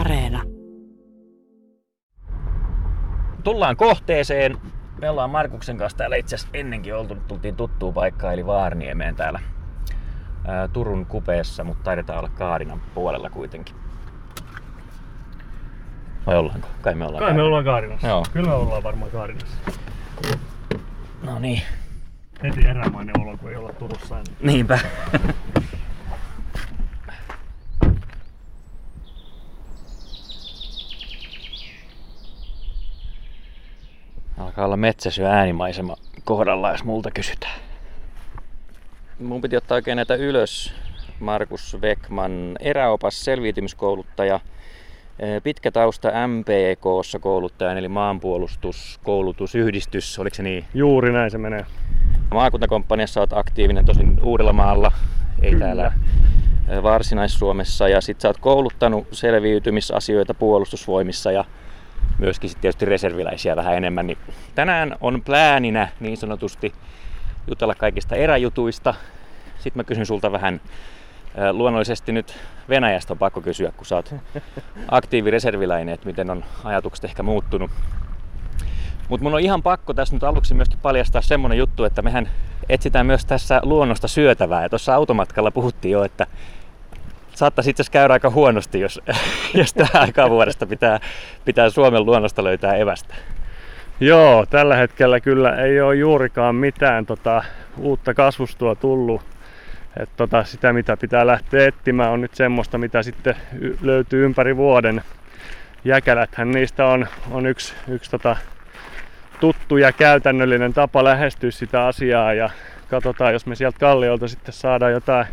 Areena. Tullaan kohteeseen. Me ollaan Markuksen kanssa täällä itse asiassa ennenkin oltu. Tultiin tuttuun paikkaan eli Vaarniemeen täällä Turun kupeessa, mutta taidetaan olla Kaarinan puolella kuitenkin. Vai ollaanko? Kai me ollaan Kaarinassa. Joo. Kyllä me ollaan varmaan Kaarinassa. No niin. Heti erämainen olo, kun ei olla Turussa ennen. Niinpä. Alkaa olla metsäsyö äänimaisema kohdalla, jos multa kysytään. Mun piti ottaa oikein näitä ylös. Markus Weckman, eräopas, selviytymiskouluttaja. Pitkä tausta MPK:ssa kouluttajan, eli maanpuolustuskoulutusyhdistys, oliko se niin? Juuri näin se menee. Maakuntakomppaniassa olet aktiivinen tosin Uudellamaalla, ei kyllä. Täällä Varsinais-Suomessa. Ja sit sä oot kouluttanut selviytymisasioita puolustusvoimissa ja myöskin sit tietysti reserviläisiä vähän enemmän. Niin tänään on plääninä niin sanotusti jutella kaikista eräjutuista. Sitten mä kysyn sulta vähän. Luonnollisesti nyt Venäjästä on pakko kysyä, kun sä oot aktiivireserviläinen, että miten on ajatukset ehkä muuttunut. Mutta mun on ihan pakko tässä nyt aluksi myöskin paljastaa semmonen juttu, että mehän etsitään myös tässä luonnosta syötävää. Ja tuossa automatkalla puhuttiin jo, että saattaisi itse asiassa käydä aika huonosti, jos tähän aikaan vuodesta pitää Suomen luonnosta löytää evästä. Joo, tällä hetkellä kyllä ei ole juurikaan mitään uutta kasvustua tullut. Että sitä mitä pitää lähteä etsimään on nyt semmoista mitä sitten löytyy ympäri vuoden. Jäkäläthän niistä on yksi tuttu ja käytännöllinen tapa lähestyä sitä asiaa ja katsotaan jos me sieltä kalliolta sitten saadaan jotain,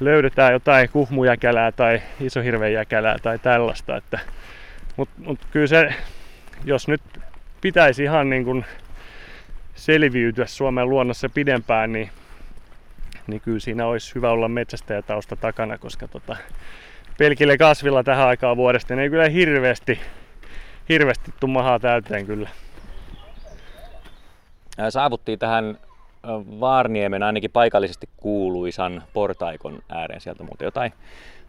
löydetään jotain kuhmujäkälää tai isohirvenjäkälää tai tällaista. Että, mut kyllä se, jos nyt pitäisi ihan niin kuin selviytyä Suomen luonnossa pidempään, niin kyllä siinä olisi hyvä olla metsästäjätausta takana, koska pelkillä kasvilla tähän aikaan vuodesta ei kyllä hirveästi tuu mahaa täyteen kyllä. Saavuttiin tähän Vaarniemen ainakin paikallisesti kuuluisan portaikon ääreen. Sieltä muuten jotain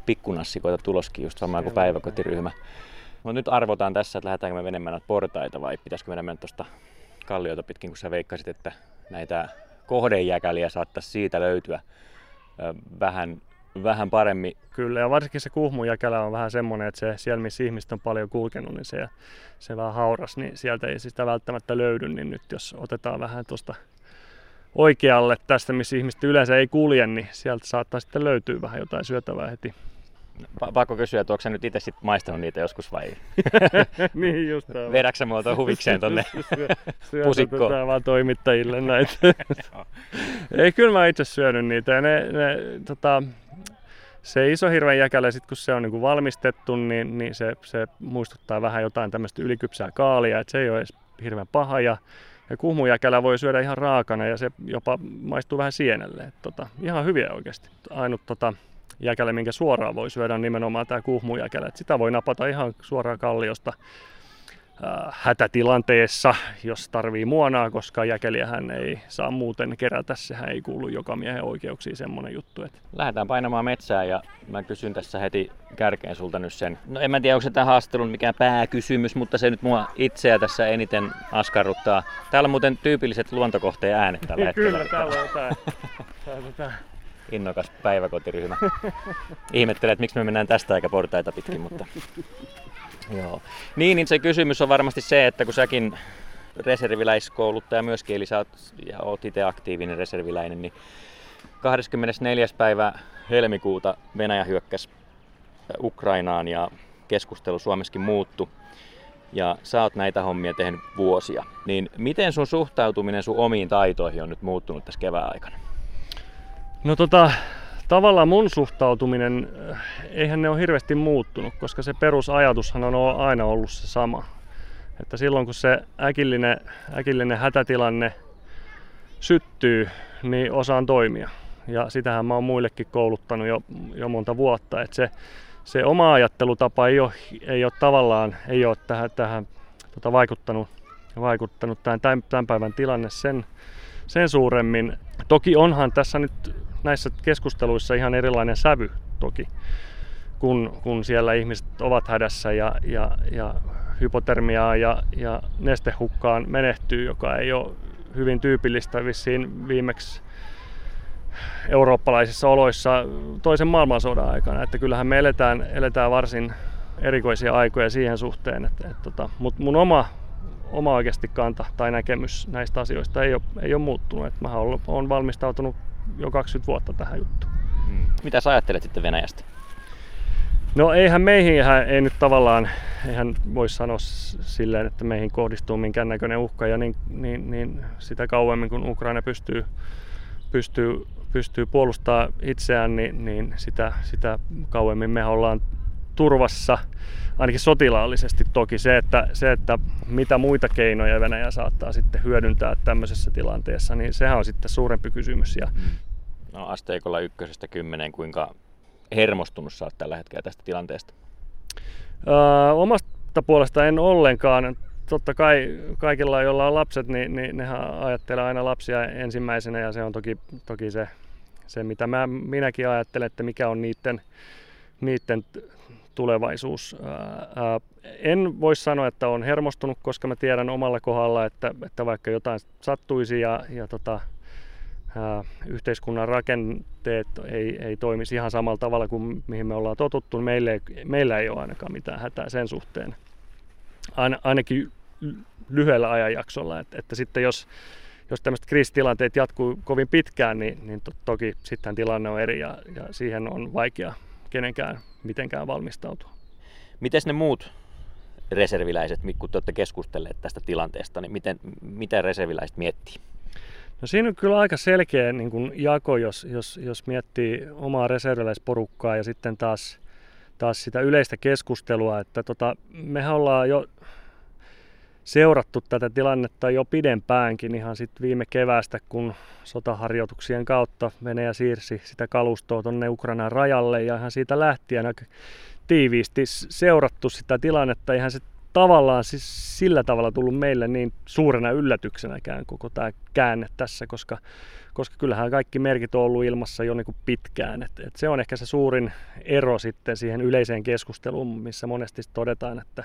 pikkunassikoita tuloskin just samaan kuin päiväkotiryhmä. Mutta nyt arvotaan tässä, että lähdetäänkö me menemään portaita vai pitäisikö meidän mennä tuosta kalliota pitkin, kun sä veikkasit, että näitä kohdejäkäliä saattaisi siitä löytyä vähän paremmin. Kyllä, ja varsinkin se kuhmujäkälä on vähän semmoinen, että se siellä missä ihmiset on paljon kulkenut, niin se vähän hauras, niin sieltä ei sitä välttämättä löydy. Niin nyt jos otetaan vähän tuosta oikealle tästä, missä ihmiset yleensä ei kulje, niin sieltä saattaa sitten löytyä vähän jotain syötävää heti. Pakko kysyä, että ootko sä nyt itse sit maistanut niitä joskus vai niin just täällä. Vedätkö sä muuta huvikseen tonne pusikkoon? Syötetään vaan toimittajille näitä. Ei, kyllä mä itse syönyt niitä. Se isohirvenjäkälä, sit kun se on niinku valmistettu, niin se muistuttaa vähän jotain tämmöistä ylikypsää kaalia. Et se ei ole edes hirveän paha. Ja kuhmujäkälä voi syödä ihan raakana ja se jopa maistuu vähän sienelle. Et ihan hyviä oikeasti. Ainut jäkälä, minkä suoraan voi syödä, on nimenomaan tämä kuhmujäkälä. Sitä voi napata ihan suoraan kalliosta hätätilanteessa, jos tarvii muonaa, koska jäkeliähän ei saa muuten kerätä. Sehän ei kuulu jokamiehen oikeuksiin semmoinen juttu. Lähdetään painamaan metsään ja mä kysyn tässä heti kärkeen sulta nyt sen. No en mä tiedä, onko se tämän haastattelun mikään pääkysymys, mutta se nyt mua itseä tässä eniten askarruttaa. Täällä on muuten tyypilliset luontokohteen äänet tällä hetkellä. Kyllä, täällä on jotain. Innokas päiväkotiryhmä. Ihmettelee, että miksi me mennään tästä aika portaita pitkin, mutta joo. Niin se kysymys on varmasti se, että kun säkin reserviläiskouluttaja myöskin, eli sä oot itse aktiivinen reserviläinen, niin 24. päivä helmikuuta Venäjä hyökkäsi Ukrainaan ja keskustelu Suomessakin muuttui. Ja sä oot näitä hommia tehnyt vuosia. Niin miten sun suhtautuminen sun omiin taitoihin on nyt muuttunut tässä kevään aikana? No tavallaan mun suhtautuminen, eihän ne ole hirveästi muuttunut, koska se perusajatushan on aina ollut se sama. Että silloin kun se äkillinen hätätilanne syttyy, niin osaan toimia. Ja sitähän mä oon muillekin kouluttanut jo monta vuotta. Että se oma ajattelutapa ei ole tähän vaikuttanut tämän päivän tilanne sen suuremmin. Toki onhan tässä nyt näissä keskusteluissa ihan erilainen sävy toki. kun siellä ihmiset ovat hädässä ja hypotermiaa ja nestehukkaan menehtyy, joka ei ole hyvin tyypillistä vissiin viimeksi eurooppalaisissa oloissa toisen maailmansodan aikana. Että kyllähän me eletään varsin erikoisia aikoja siihen suhteen. Mutta mun oma oikeasti kanta tai näkemys näistä asioista ei ole muuttunut. Et mä olen valmistautunut jo 20 vuotta tähän juttuun. Mitä sä ajattelet sitten Venäjästä? No eihän voi sanoa silleen, että meihin kohdistuu minkään näköinen uhka, ja niin sitä kauemmin kun Ukraina pystyy puolustamaan itseään, niin sitä kauemmin me ollaan turvassa, ainakin sotilaallisesti toki. Se, että mitä muita keinoja Venäjä saattaa sitten hyödyntää tämmöisessä tilanteessa, niin sehän on sitten suurempi kysymys. No asteikolla 1–10, kuinka hermostunut sä oot tällä hetkellä tästä tilanteesta? Omasta puolesta en ollenkaan. Totta kai kaikilla, joilla on lapset, niin nehän ajattelee aina lapsia ensimmäisenä, ja se on toki se mitä minäkin ajattelen, että mikä on niiden tulevaisuus. En voi sanoa, että olen hermostunut, koska mä tiedän omalla kohdalla, että vaikka jotain sattuisi yhteiskunnan rakenteet ei toimisi ihan samalla tavalla kuin mihin me ollaan totuttu. Meillä ei ole ainakaan mitään hätää sen suhteen, ainakin lyhyellä ajanjaksolla. Että sitten jos tämmöiset kriisitilanteet jatkuu kovin pitkään, niin toki sitten tilanne on eri ja siihen on vaikea kenenkään mitenkään valmistautua. Mites ne muut reserviläiset, kun te olette keskustelleet tästä tilanteesta, niin mitä reserviläiset miettii? No siinä on kyllä aika selkeä niin kuin jako, jos miettii omaa reserviläisporukkaa ja sitten taas sitä yleistä keskustelua, että mehän ollaan jo seurattu tätä tilannetta jo pidempäänkin, ihan sitten viime keväästä, kun sotaharjoituksien kautta Venäjä siirsi sitä kalustoa tuonne Ukrainan rajalle, ja ihan siitä lähtien aika tiiviisti seurattu sitä tilannetta. Ihan se tavallaan siis sillä tavalla tullut meille niin suurena yllätyksenäkään koko tämä käänne tässä, koska kyllähän kaikki merkit on ollut ilmassa jo niin kuin pitkään. Et se on ehkä se suurin ero sitten siihen yleiseen keskusteluun, missä monesti todetaan, että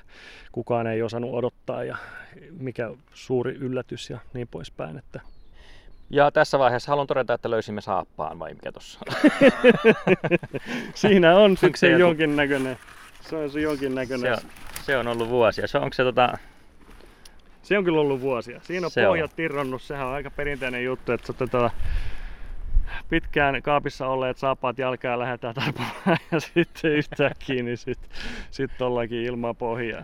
kukaan ei osannut odottaa ja mikä suuri yllätys ja niin poispäin. Ja tässä vaiheessa haluan todeta, että löysimme saappaan, vai mikä tuossa on? Siinä on sitten jonkinnäköinen. Se on se jonkinnäköinen. Se on ollut vuosia. Se on kyllä ollut vuosia. Siinä on pohjat tirronnut. Sehän on aika perinteinen juttu, että pitkään kaapissa olleet saappaat jalkaa lähdetään tarpomaan ja sitten yhtäkkiä niin sit ollaankin ilman pohjaa.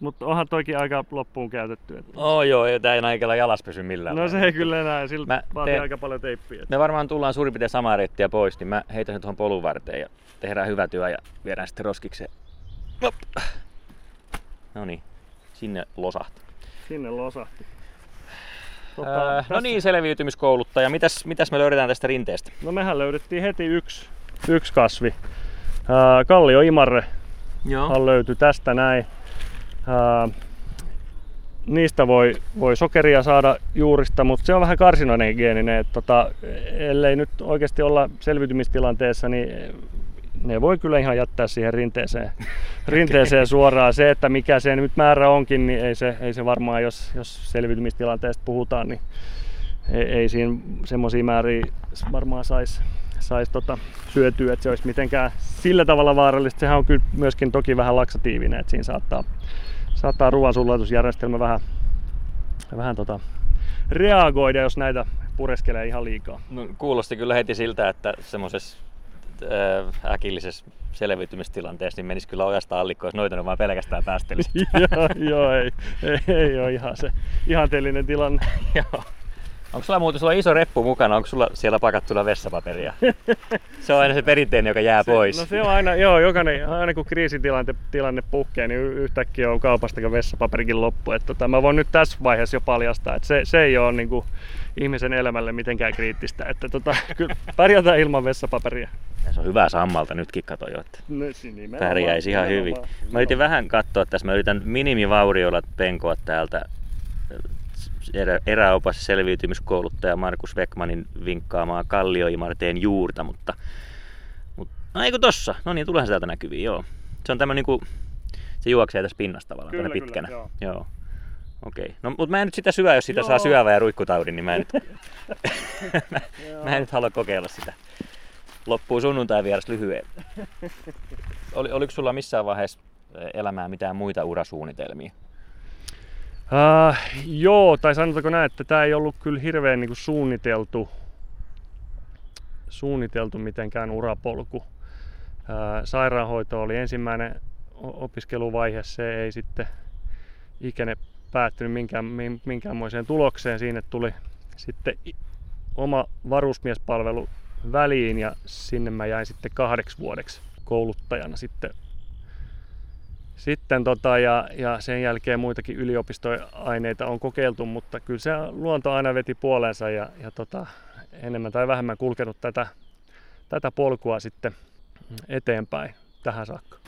Mut onhan toikin aika loppuun käytetty. Joo, ei tää enää ikällä jalas pysy millään. No se ei kyllä enää, siltä vaatii aika paljon teippiä. Me varmaan tullaan suurin piirtein samaa reittiä pois, niin mä heitän sen tuohon polun varteen ja tehdään hyvä työ ja viedään sitten roskikseen. No niin, sinne losahti. No niin, selviytymiskouluttaja. Mitäs me löydetään tästä rinteestä? No mehän löydettiin heti yksi kasvi. Kallioimarre löytyi tästä näin. Niistä voi sokeria saada juurista, mutta se on vähän karsinogeeninen. Ellei nyt oikeasti olla selviytymistilanteessa, niin ne voi kyllä ihan jättää siihen rinteeseen suoraan. Se, että mikä se nyt määrä onkin, niin ei se varmaan, jos selviytymistilanteesta puhutaan, niin ei siinä semmoisia määriä varmaan saisi syötyä, että se olisi mitenkään sillä tavalla vaarallista. Sehän on kyllä myöskin toki vähän laksatiivinen, että siinä saattaa ruoansulatusjärjestelmä vähän reagoida, jos näitä pureskelee ihan liikaa. No, kuulosti kyllä heti siltä, että semmoisessa äkillisessä selviytymistilanteessa niin menisi kyllä ojasta allikkoon, jos noitanut vaan pelkästään päästelisit. Joo, ei ole ihan se ihanteellinen tilanne. Onko sulla muuten iso reppu mukana? Onko sulla siellä pakattuna vessapaperia? Se on aina se perinteinen, joka jää pois. No se on aina, aina kun kriisitilanne puhkee, niin yhtäkkiä on kaupasta vessapaperikin loppu. Mä voin nyt tässä vaiheessa jo paljastaa, että se ei ole niin kuin ihmisen elämälle mitenkään kriittistä. Kyllä pärjätään ilman vessapaperia. Se on hyvää sammalta nytkin, katso jo, että pärjäisi ihan hyvin. Mä yritin vähän katsoa tässä, mä yritän minimivauriolla penkoa täältä eräopas selviytymiskouluttaja Markus Weckmanin vinkkaamaa kallioimarteen juurta, mutta No eikö tossa? No niin, tulehan se täältä näkyviin, joo. Se on tämmönen niinku, se juoksee tässä pinnassa tavallaan, kyllä, tämmönen pitkänä. Kyllä, joo. Okei. Okay. No mut mä en nyt sitä syö, jos sitä joo. saa syövä ja ruikkutaudin, niin mä en nyt halua kokeilla sitä. Loppuu sunnuntai vieras lyhyen. Oliko sulla missään vaiheessa elämää mitään muita urasuunnitelmia? Joo, tai sanotaanko näin, että tää ei ollut kyllä hirveän niinku suunniteltu mitenkään urapolku. Sairaanhoito oli ensimmäinen opiskeluvaihe, se ei sitten ikinä päättynyt minkäänmoiseen tulokseen. Siinä tuli sitten oma varusmiespalvelu väliin ja sinne mä jäin sitten 8 vuodeksi kouluttajana sitten, ja sen jälkeen muitakin yliopistoaineita on kokeiltu, mutta kyllä se luonto aina veti puoleensa ja enemmän tai vähemmän kulkenut tätä polkua sitten eteenpäin tähän saakka.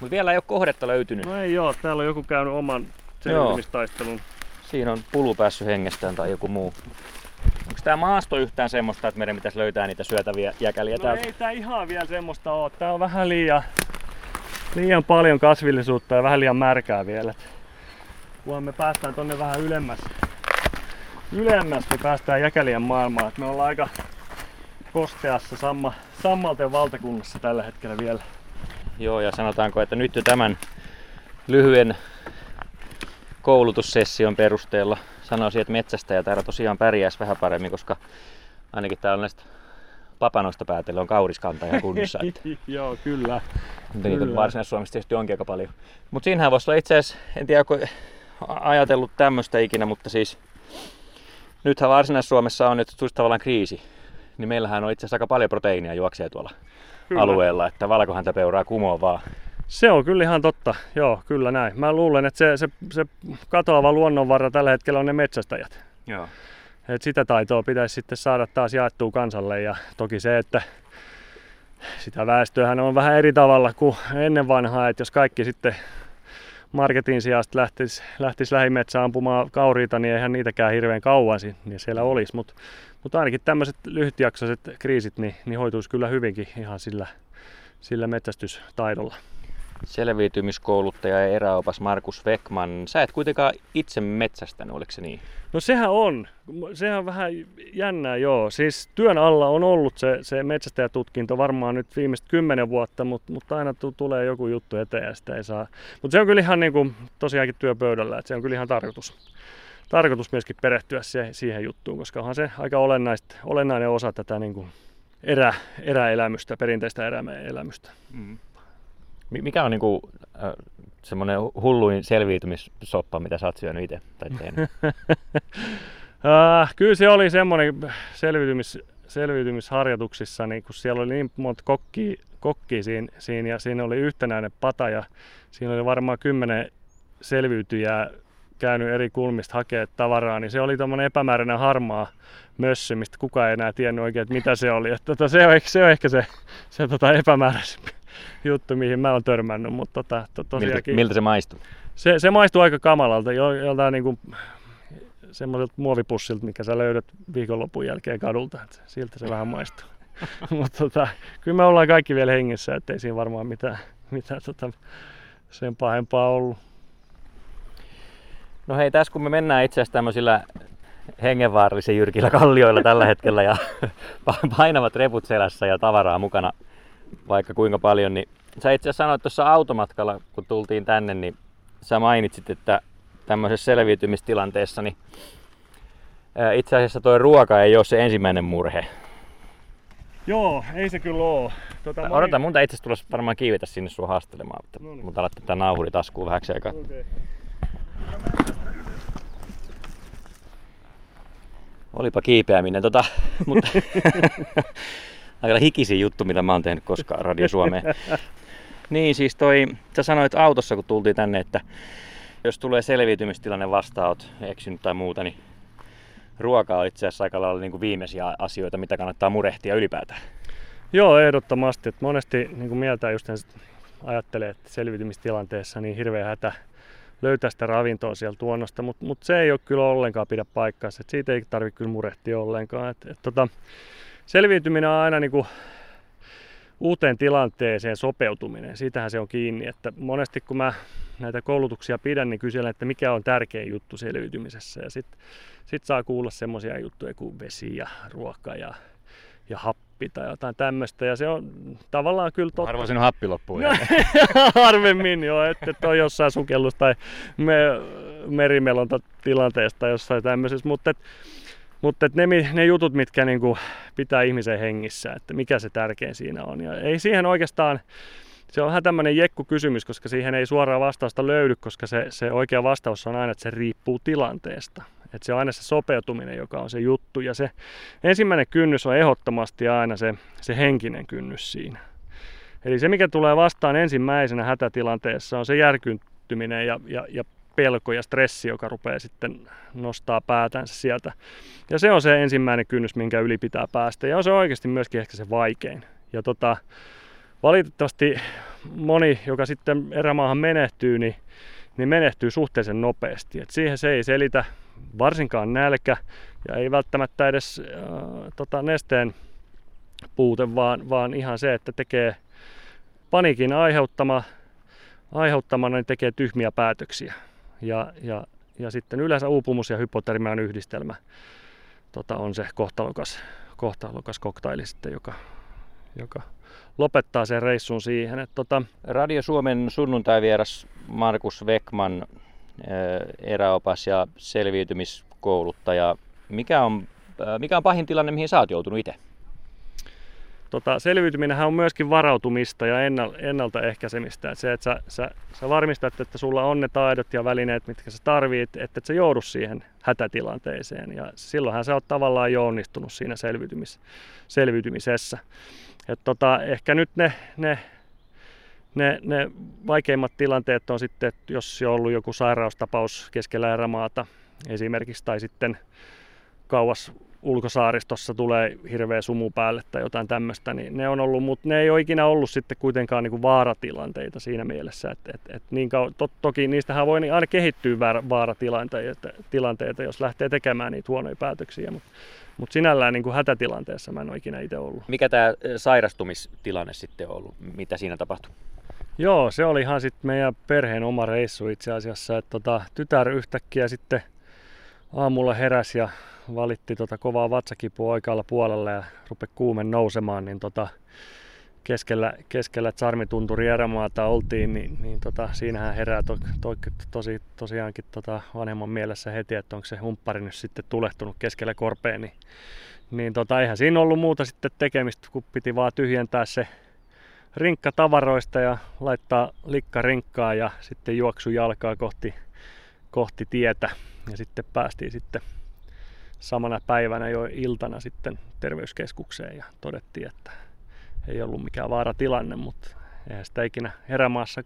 Mutta vielä ei ole kohdetta löytynyt. No ei joo, täällä on joku käynyt oman selviytymistaistelun. Siinä on pulu päässyt hengestään tai joku muu. Onko tää maasto yhtään semmoista, että meidän pitäisi löytää niitä syötäviä jäkäliä täältä? Ei tää ihan vielä semmoista oo. Tää on vähän liian paljon kasvillisuutta ja vähän liian märkää vielä. Kun me päästään tonne vähän ylemmäs me päästään jäkälien maailmaan. Me ollaan aika kosteassa sammalten valtakunnassa tällä hetkellä vielä. Joo, ja sanotaanko, että nyt jo tämän lyhyen koulutussession perusteella sanoisin, että metsästäjä täällä tosiaan pärjäisi vähän paremmin, koska ainakin täällä näistä papanoista päätellä on kauriskanta ihan kunnossa. Joo, kyllä. Mutta niitä Varsinais-Suomessa tietysti onkin aika paljon. Mutta siinähän voisi olla itse asiassa, en tiedä onko ajatellut tämmöistä ikinä, mutta siis nythän Varsinais-Suomessa on nyt tavallaan kriisi, niin meillähän on itse asiassa aika paljon proteiinia juoksee tuolla kyllä. alueella, että valkohäntäpeuraa kumoaa vaan. Se on kyllä ihan totta, joo, kyllä näin. Mä luulen, että se katoava luonnonvara tällä hetkellä on ne metsästäjät. Joo. Et sitä taitoa pitäisi sitten saada taas jaettua kansalle, ja toki se, että sitä väestöähän on vähän eri tavalla kuin ennen vanhaa, että jos kaikki sitten marketin sijasta lähtisi lähimetsään ampumaan kauriita, niin eihän niitäkään hirveän kauan niin siellä olisi, mutta ainakin tämmöiset lyhytjaksoiset kriisit niin hoituisi kyllä hyvinkin ihan sillä metsästystaidolla. Selviytymiskouluttaja ja eräopas Markus Weckman. Sä et kuitenkaan itse metsästänyt, oliko se niin? No sehän on vähän jännää, joo. Siis työn alla on ollut se metsästäjätutkinto varmaan nyt viimeiset 10 vuotta, mutta aina tulee joku juttu eteen ja sitä ei saa. Mutta se on kyllä ihan niin kuin tosiaankin työpöydällä, että se on kyllä ihan tarkoitus myöskin perehtyä siihen juttuun, koska onhan se aika olennainen osa tätä niin kuin eräelämystä, perinteistä elämystä. Mm. Mikä on niinku semmoinen hulluin selviytymissoppa, mitä sä oot syönyt itse tai tehnyt? Kyllä se oli semmoinen selviytymisharjoituksissa, niin kun siellä oli niin monta kokkia siinä ja siinä oli yhtenäinen pata ja siinä oli varmaan 10 selviytyjää käynyt eri kulmista hakea tavaraa, niin se oli tommonen epämääräinen harmaa mössy, mistä kukaan ei enää tiennyt oikein, että mitä se oli. Se on ehkä se epämääräisempi juttu, mihin mä oon törmännyt, mutta miltä se maistui? Se maistui aika kamalalta, joltain niinku semmoiselta muovipussilta, mikä sä löydät viikonlopun jälkeen kadulta, että siltä se vähän maistuu. Mutta kyllä me ollaan kaikki vielä hengissä, ettei siinä varmaan mitään sen pahempaa ollut. No hei, tässä kun me mennään itse asiassa tämmöisillä hengenvaarallisen jyrkillä kallioilla tällä hetkellä ja painavat reput selässä ja tavaraa mukana vaikka kuinka paljon, niin sä itse asiassa sanoit tuossa automatkalla, kun tultiin tänne, niin sä mainitsit, että tämmöisessä selviytymistilanteessa niin itse asiassa toi ruoka ei ole se ensimmäinen murhe. Joo, ei se kyllä oo. Odota, mun itse asiassa tulisi varmaan kiivetä sinne sua haastelemaan, mutta no niin. Mun alattaa tää nauhuri taskuun vähäksi aikaa. Okay. Olipa kiipeäminen, mutta aika hikisin juttu, mitä mä oon tehnyt koskaan Radio Suomeen. Niin siis sä sanoit autossa, kun tultiin tänne, että jos tulee selviytymistilanne vastaan, oot eksynyt tai muuta, niin ruoka on itse asiassa aika lailla niin kuin viimeisiä asioita, mitä kannattaa murehtia ylipäätään. Joo, ehdottomasti. Et monesti niin kuin mieltään just ajattelee, että selviytymistilanteessa niin hirveä hätä löytää sitä ravintoa sieltä tuonnosta, mutta se ei ole kyllä ollenkaan pidä paikkaansa. Et siitä ei tarvitse kyllä murehtia ollenkaan. Selviytyminen on aina niinku uuteen tilanteeseen sopeutuminen, siitähän se on kiinni. Että monesti kun mä näitä koulutuksia pidän, niin kyselen, että mikä on tärkein juttu selviytymisessä. Ja sit saa kuulla semmoisia juttuja kuin vesi ja ruoka ja happi tai jotain tämmöistä. Ja se on tavallaan kyllä totta. Harvoin sinun happi loppuu. No, harvemmin joo, että on jossain sukellus tai merimelonta tilanteesta tai jossain tämmöisessä. Mutta ne jutut, mitkä niinku pitää ihmisen hengissä, että mikä se tärkein siinä on. Ja ei siihen oikeastaan, se on vähän tämmöinen jekkukysymys, koska siihen ei suoraan vastausta löydy, koska se oikea vastaus on aina, että se riippuu tilanteesta. Että se on aina se sopeutuminen, joka on se juttu. Ja se ensimmäinen kynnys on ehdottomasti aina se henkinen kynnys siinä. Eli se, mikä tulee vastaan ensimmäisenä hätätilanteessa, on se järkyntyminen ja pelko ja stressi, joka rupeaa sitten nostaa päätänsä sieltä. Ja se on se ensimmäinen kynnys, minkä yli pitää päästä. Ja on se oikeasti myöskin ehkä se vaikein. Ja valitettavasti moni, joka sitten erämaahan menehtyy, niin menehtyy suhteellisen nopeasti. Et siihen se ei selitä varsinkaan nälkä ja ei välttämättä edes nesteen puute, vaan ihan se, että tekee paniikin aiheuttamana niin tekee tyhmiä päätöksiä. Ja sitten yleensä uupumus ja hypotermian yhdistelmä on se kohtalokas koktaili sitten, joka lopettaa sen reissun siihen. Radio Suomen sunnuntaivieras Markus Weckman, eräopas ja selviytymiskouluttaja. Mikä on pahin tilanne, mihin sä oot joutunut itse? Selviytyminenhän on myöskin varautumista ja ennaltaehkäisemistä. Et se, että sä varmistat, että sulla on ne taidot ja välineet, mitkä sä tarvit, että et sä joudu siihen hätätilanteeseen. Ja silloinhan sä oot tavallaan jo onnistunut siinä selviytymisessä. Et ehkä nyt ne vaikeimmat tilanteet on sitten, jos on ollut joku sairaustapaus keskellä erämaata esimerkiksi, tai sitten kauas ulkosaaristossa tulee hirveä sumu päälle tai jotain tämmöistä, niin ne on ollut, mutta ne ei ole ikinä ollut sitten kuitenkaan niin kuin vaaratilanteita siinä mielessä, että niin toki niistähän voi aina kehittyä vaaratilanteita, jos lähtee tekemään niitä huonoja päätöksiä, mutta sinällään niin kuin hätätilanteessa mä en ole ikinä itse ollut. Mikä tämä sairastumistilanne sitten on ollut? Mitä siinä tapahtui? Joo, se oli ihan sitten meidän perheen oma reissu itse asiassa, että tytär yhtäkkiä sitten aamulla heräsi ja valitti kovaa vatsakipua oikealla puolella ja rupesi kuume nousemaan, niin keskellä Tsarmintunturin erämaata oltiin, niin siinähän herää tosiaankin vanhemman mielessä heti, että onko se humppari nyt sitten tulehtunut keskellä korpeen, niin eihän siinä ollut muuta sitten tekemistä, kun piti vaan tyhjentää se rinkka tavaroista ja laittaa likka rinkkaan ja sitten juoksu jalkaa kohti tietä, ja sitten päästiin sitten samana päivänä jo iltana sitten terveyskeskukseen ja todettiin, että ei ollut mikään vaaratilanne, mutta eihän sitä ikinä erämaassa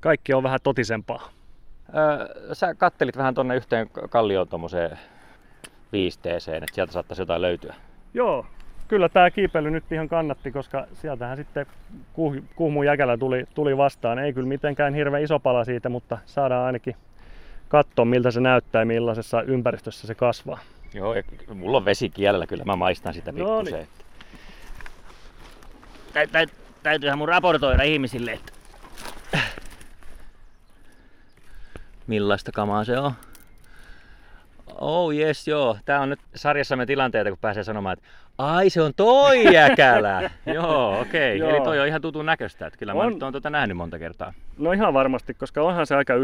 kaikki on vähän totisempaa. Sä kattelit vähän tuonne yhteen kallioon tuommoiseen viisteeseen, että sieltä saattaisi jotain löytyä. Joo, kyllä tämä kiipeily nyt ihan kannatti, koska sieltähän sitten Kuhmun jäkälä tuli vastaan. Ei kyllä mitenkään hirveän iso pala siitä, mutta saadaan ainakin katsoa, miltä se näyttää ja millaisessa ympäristössä se kasvaa. Joo, ja mulla on vesi kielellä, kyllä mä maistan sitä pikkusen. Täytyyhän mun raportoida ihmisille, että millaista kamaa se on. Oh yes, joo. Tää on nyt sarjassamme tilanteita, kun pääsee sanomaan, että ai se on toi jäkälä! Joo, okei. Okay. Eli toi on ihan tutun näköistä, että kyllä mä nyt oon nähnyt monta kertaa. No ihan varmasti, koska onhan se aika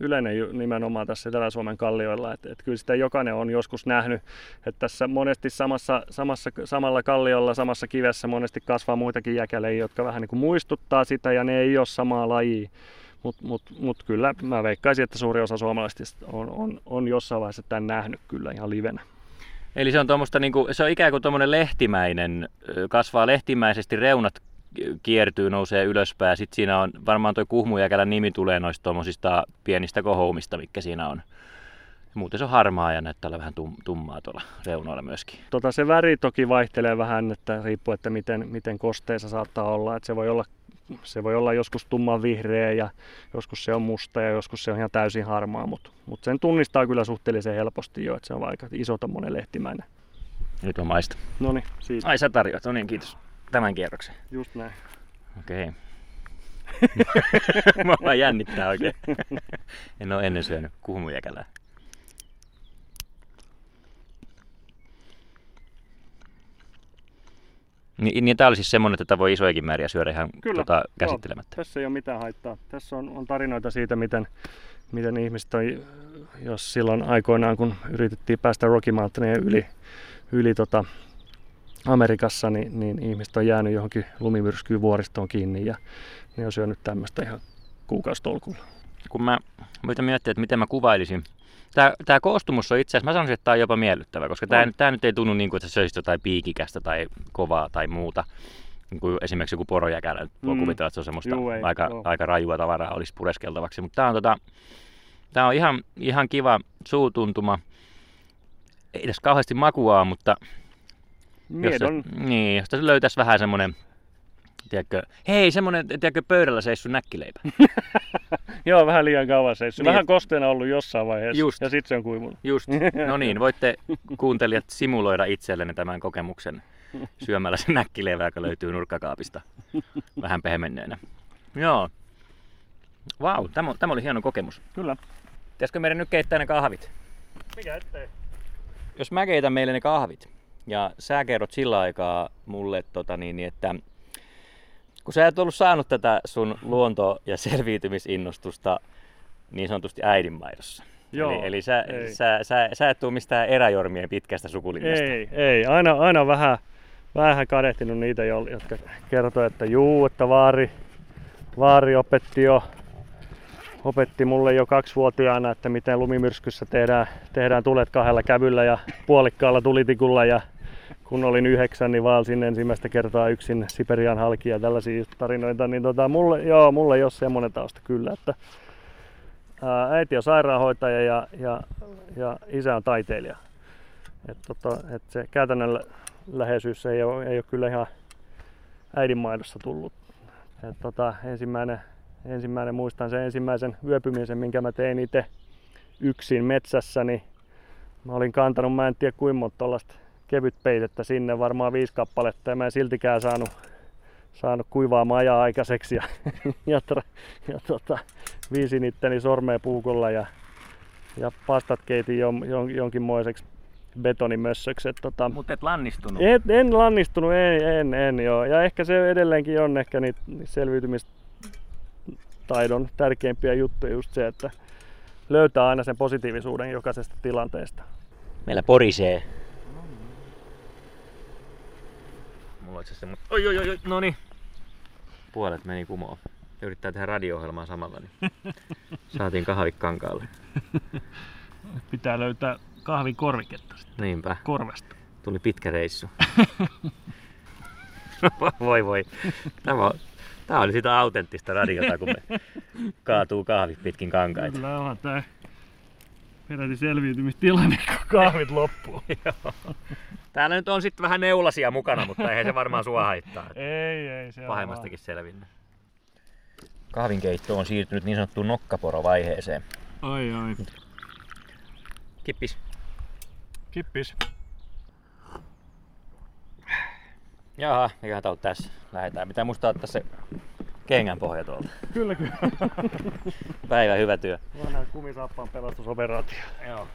yleinen nimenomaan tässä Etelä-Suomen kallioilla, että kyllä sitä jokainen on joskus nähnyt, että tässä monesti samalla kalliolla, samassa kivessä monesti kasvaa muitakin jäkälejä, jotka vähän niin kuin muistuttaa sitä ja ne ei ole samaa lajia. Mut kyllä mä veikkaisin, että suuri osa suomalaisista on jossain vaiheessa tämän nähnyt kyllä ihan livenä. Eli se on tuommoista, niinku, se on ikään kuin tuommoinen lehtimäinen, kasvaa lehtimäisesti, reunat kiertyy, nousee ylöspäin. Sitten siinä on varmaan tuo kuhmujäkälän nimi tulee noista tuommoisista pienistä kohoumista, mitkä siinä on. Muuten se on harmaa ja näyttää vähän tummaa tuolla reunoilla myöskin. Se väri toki vaihtelee vähän, että riippuu, että miten kosteessa saattaa olla. Että se voi olla joskus tumman vihreä ja joskus se on musta ja joskus se on ihan täysin harmaa, mutta sen tunnistaa kyllä suhteellisen helposti jo, että se on aika iso tommonen lehtimäinen. Nyt on maista. Noniin, siitä. Ai sä tarjoat, no niin kiitos. tämän kierroksen? Just näin. Okei. Mua vaan jännittää oikein. En ole ennen syönyt kuhmujäkälää. Niin tää oli siis semmonen, että tätä voi isojakin määriä syödä ihan käsittelemättä. Joo, tässä ei ole mitään haittaa. Tässä on tarinoita siitä, miten ihmiset on, jos silloin aikoinaan kun yritettiin päästä Rocky Mountainien yli Amerikassa, niin ihmiset on jäänyt johonkin lumimyrskyyn vuoristoon kiinni ja ne on syönyt tämmöistä ihan kuukausitolkulla. Kun mä miettiä, että miten mä kuvailisin. Tää koostumus on itse asiassa, mä sanoisin, että tää on jopa miellyttävä, koska tää nyt ei tunnu niin kuin, että sä söisit jotain piikikästä tai kovaa tai muuta. Niin kuin esimerkiksi joku porojäkälä, voi kuvitella, että se on semmoista aika rajua tavaraa olisi pureskeltavaksi, mutta tää on, tää on ihan kiva suutuntuma. Ei tässä kauheasti makua, mutta jos tässä löytäisi vähän semmonen, semmonen pöydällä seissu näkkileipä. Joo, vähän liian kauan seissu. Niin. Vähän kosteena ollut jossain vaiheessa ja sitten se on kuivunut. Just. No niin, voitte kuuntelijat simuloida itsellenne tämän kokemuksen syömällä sen näkkileivä, joka löytyy nurkkakaapista vähän pehmenneenä. Joo. Vau, wow, tämä oli hieno kokemus. Kyllä. Pitäisikö meidän nyt keittää ne kahvit? Mikä ettei? Jos mä keitän meille ne kahvit ja sä kerrot sillä aikaa mulle, että kun sä et ollut saanut tätä sun luonto- ja selviytymisinnostusta niin sanotusti äidinmaidossa. Joo, eli sä et tule mistään eräjormien pitkästä sukulinnasta. Ei. Aina vähän kadehtinut niitä, jotka kertoi, että vaari opetti mulle jo 2-vuotiaana, että miten lumimyrskyssä tehdään tulet 2 kävyllä ja puolikkaalla tulitikulla. Ja kun olin 9, niin vaelsin ensimmäistä kertaa yksin Siperian halki ja tällaisia tarinoita, niin mulle ei ole semmoinen tausta kyllä, että äiti on sairaanhoitaja ja isä on taiteilija. Et se käytännön läheisyys ei ole kyllä ihan äidinmaidosta tullut. Muistan sen ensimmäisen yöpymisen, minkä mä tein itse yksin metsässäni. Mä olin kantanut, mä en tiedä kuinka monta tollaista kevytpeitettä sinne, varmaan 5 kappaletta, ja mä en siltikään saanut kuivaa majaa aikaiseksi ja viisin itteni sormeen puukolla ja pastat keitin jonkinmoiseksi betonimössöksi. Mutta et lannistunut? En lannistunut, en joo. Ja ehkä se edelleenkin on ehkä niitä selviytymistaidon tärkeimpiä juttuja just se, että löytää aina sen positiivisuuden jokaisesta tilanteesta. Meillä porisee. Oi. No niin. Puolet meni kumoon. Yrittää tehdä radio-ohjelmaa samalla, niin saatiin kahvit kankaalle. Pitää löytää kahvikorviketta sitten. Niinpä. Korvasta. Tuli pitkä reissu. Voi. Tää oli sitä autenttista radiota, kun me kaatuu kahvit pitkin kankaita. Kyllä onhan tää peräti selviytymistilanne, kun kahvit loppuu. Täällä nyt on sitten vähän neulasia mukana, mutta eihän se varmaan sua haittaa. Ei se pahemmastakin selvinnyt. Kahvinkeitto on siirtynyt niin sanottuun nokkaporovaiheeseen. Ai. Kippis. Jaha, mikähän tää on tässä. Lähetään. Pitää muistaa ottaa se kengän pohja tuolta. Kyllä. Päivä hyvä työ. Vanha kumisappaan pelastusoperaatio. Joo.